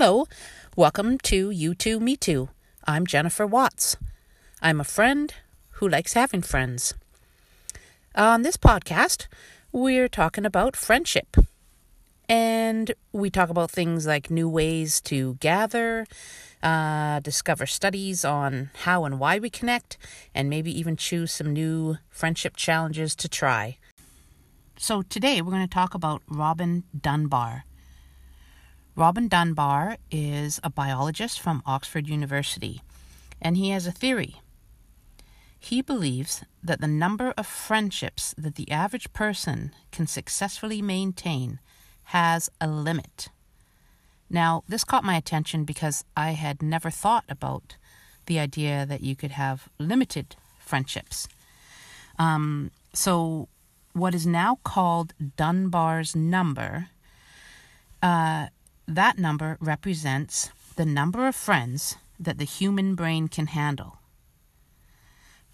Hello, welcome to You Too, Me Too. I'm Jennifer Watts. I'm a friend who likes having friends. On this podcast, we're talking about friendship. And we talk about things like new ways to gather, discover studies on how and why we connect, and maybe even choose some new friendship challenges to try. So today we're going to talk about Robin Dunbar. Robin Dunbar is a biologist from Oxford University, and he has a theory. He believes that the number of friendships that the average person can successfully maintain has a limit. Now, this caught my attention because I had never thought about the idea that you could have limited friendships. So what is now called Dunbar's number, that number represents the number of friends that the human brain can handle.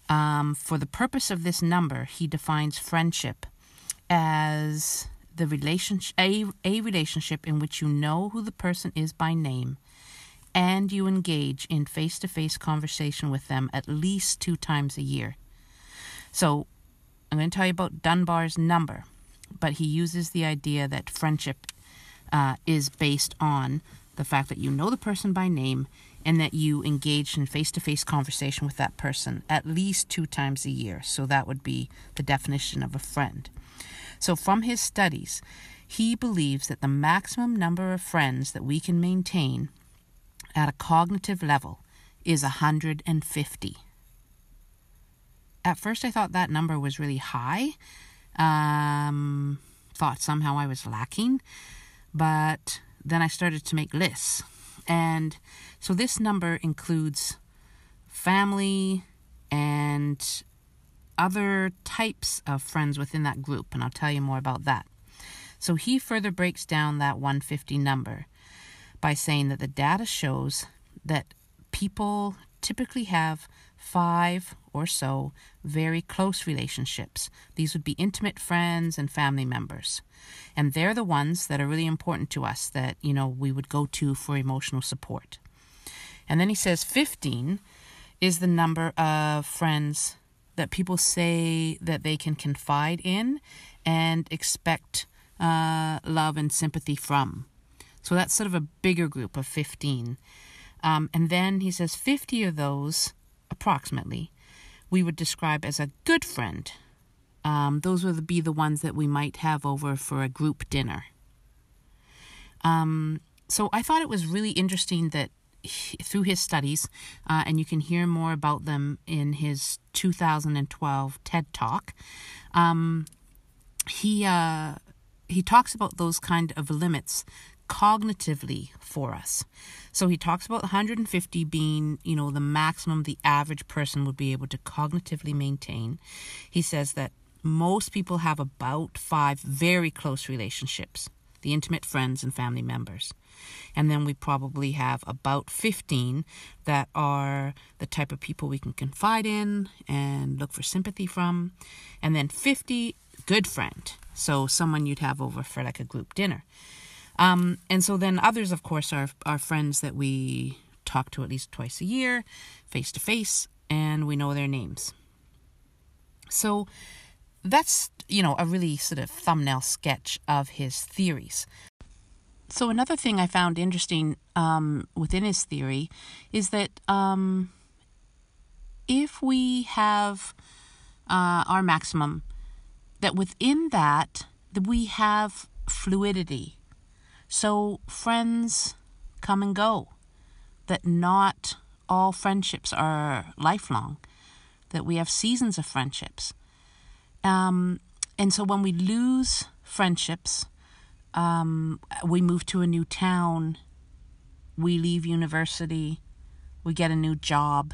For the purpose of this number, he defines friendship as a relationship in which you know who the person is by name and you engage in face-to-face conversation with them at least 2 times a year. So I'm going to tell you about Dunbar's number, but he uses the idea that friendship is based on the fact that you know the person by name and that you engage in face-to-face conversation with that person at least 2 times a year. So that would be the definition of a friend. So from his studies, he believes that the maximum number of friends that we can maintain at a cognitive level is 150. At first, I thought that number was really high. Thought somehow I was lacking. But then I started to make lists. And so this number includes family and other types of friends within that group, and I'll tell you more about that. So he further breaks down that 150 number by saying that the data shows that people typically have 5 or so very close relationships. These would be intimate friends and family members. And they're the ones that are really important to us that, you know, we would go to for emotional support. And then he says 15 is the number of friends that people say that they can confide in and expect love and sympathy from. So that's sort of a bigger group of 15. And then he says 50 of those, approximately, we would describe as a good friend. Those would be the ones that we might have over for a group dinner. So I thought it was really interesting that through his studies, and you can hear more about them in his 2012 TED Talk, he talks about those kind of limits cognitively for us. So he talks about 150 being, you know, the maximum the average person would be able to cognitively maintain. He says that most people have about 5 very close relationships, the intimate friends and family members. And then we probably have about 15 that are the type of people we can confide in and look for sympathy from. And then 50, good friend. So someone you'd have over for like a group dinner. And so then others, of course, are friends that we talk to at least 2 times a year, face to face, and we know their names. So that's, you know, a really sort of thumbnail sketch of his theories. So another thing I found interesting within his theory is that if we have our maximum, that within that we have fluidity. So friends come and go, that not all friendships are lifelong, that we have seasons of friendships. And so when we lose friendships, we move to a new town, we leave university, we get a new job,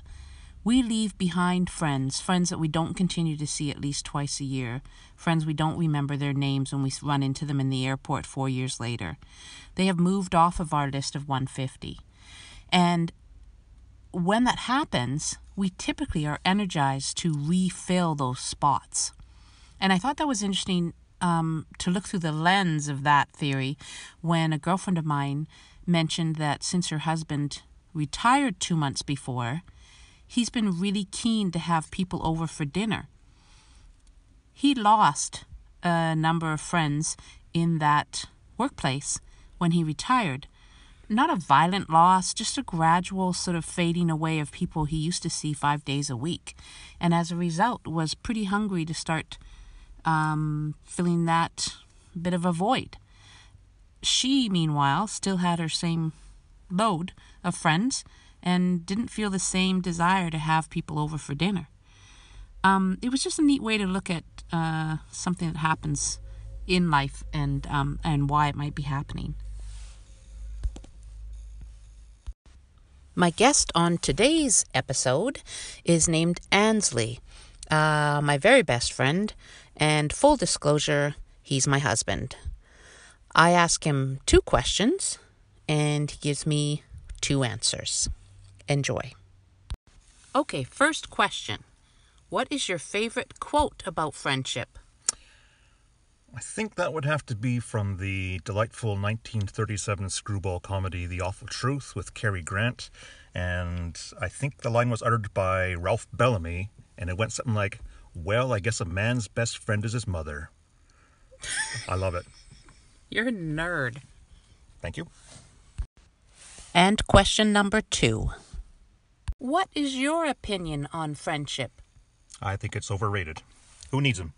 we leave behind friends that we don't continue to see at least 2 times a year, friends we don't remember their names when we run into them in the airport 4 years later. They have moved off of our list of 150. And when that happens, we typically are energized to refill those spots. And I thought that was interesting to look through the lens of that theory when a girlfriend of mine mentioned that since her husband retired 2 months before, he's been really keen to have people over for dinner. He lost a number of friends in that workplace when he retired. Not a violent loss, just a gradual sort of fading away of people he used to see 5 days a week. And as a result, was pretty hungry to start filling that bit of a void. She, meanwhile, still had her same load of friends and didn't feel the same desire to have people over for dinner. It was just a neat way to look at something that happens in life and why it might be happening. My guest on today's episode is named Ansley, my very best friend, and full disclosure, he's my husband. I ask him 2 questions, and he gives me 2 answers. Enjoy. Okay, first question. What is your favorite quote about friendship? I think that would have to be from the delightful 1937 screwball comedy, The Awful Truth, with Cary Grant. And I think the line was uttered by Ralph Bellamy, and it went something like, "Well, I guess a man's best friend is his mother." I love it. You're a nerd. Thank you. And question number 2. What is your opinion on friendship? I think it's overrated. Who needs them?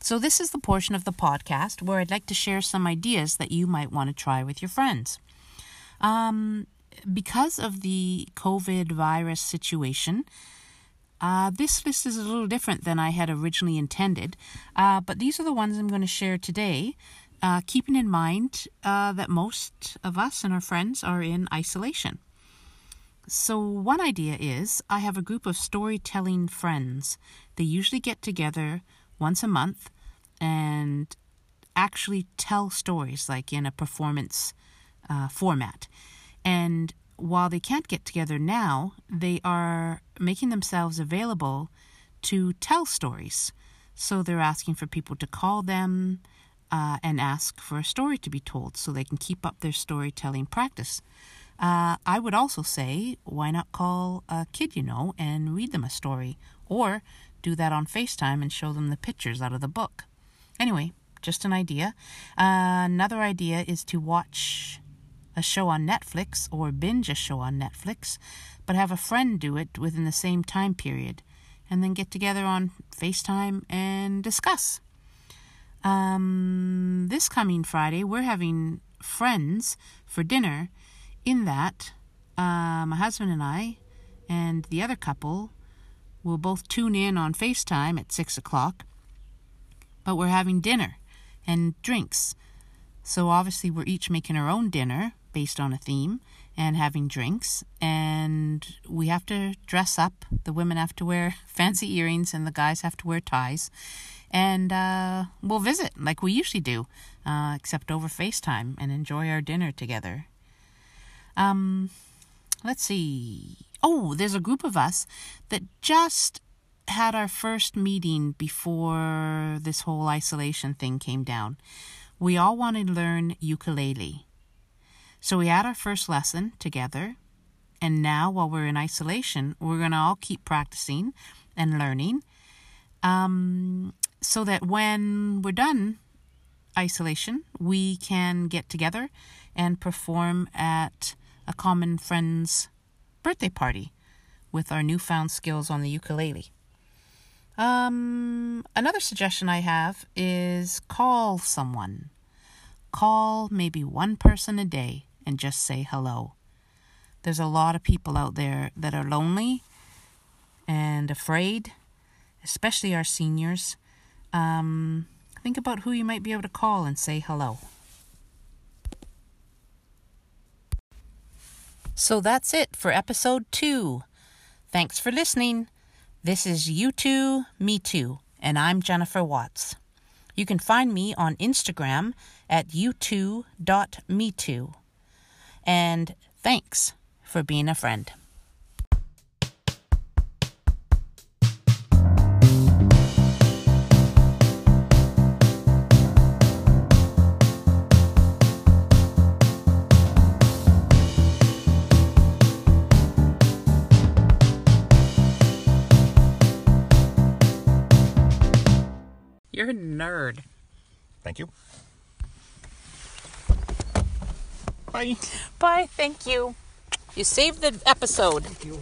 So this is the portion of the podcast where I'd like to share some ideas that you might want to try with your friends. Because of the COVID virus situation, this list is a little different than I had originally intended, but these are the ones I'm going to share today, keeping in mind that most of us and our friends are in isolation. So one idea is I have a group of storytelling friends. They usually get together once a month and actually tell stories, like in a performance format. And while they can't get together now, they are making themselves available to tell stories. So they're asking for people to call them and ask for a story to be told so they can keep up their storytelling practice. I would also say, why not call a kid you know and read them a story, or do that on FaceTime and show them the pictures out of the book. Anyway, just an idea. Another idea is to watch a show on Netflix or binge a show on Netflix, but have a friend do it within the same time period and then get together on FaceTime and discuss. This coming Friday, we're having friends for dinner. In that, my husband and I and the other couple will both tune in on FaceTime at 6 o'clock, but we're having dinner and drinks. So obviously we're each making our own dinner based on a theme and having drinks, and we have to dress up. The women have to wear fancy earrings and the guys have to wear ties. And we'll visit like we usually do, except over FaceTime, and enjoy our dinner together. Let's see. Oh, there's a group of us that just had our first meeting before this whole isolation thing came down. We all wanted to learn ukulele. So we had our first lesson together. And now while we're in isolation, we're going to all keep practicing and learning. So that when we're done isolation, we can get together and perform at a common friend's birthday party with our newfound skills on the ukulele. Another suggestion I have is call someone. Call maybe one person a day and just say hello. There's a lot of people out there that are lonely and afraid, especially our seniors. Think about who you might be able to call and say hello. So that's it for episode 2. Thanks for listening. This is You Too, Me Too, and I'm Jennifer Watts. You can find me on Instagram at youtoo.metoo. And thanks for being a friend. nerd. Thank you. Bye. Bye. Thank you. You saved the episode. Thank you.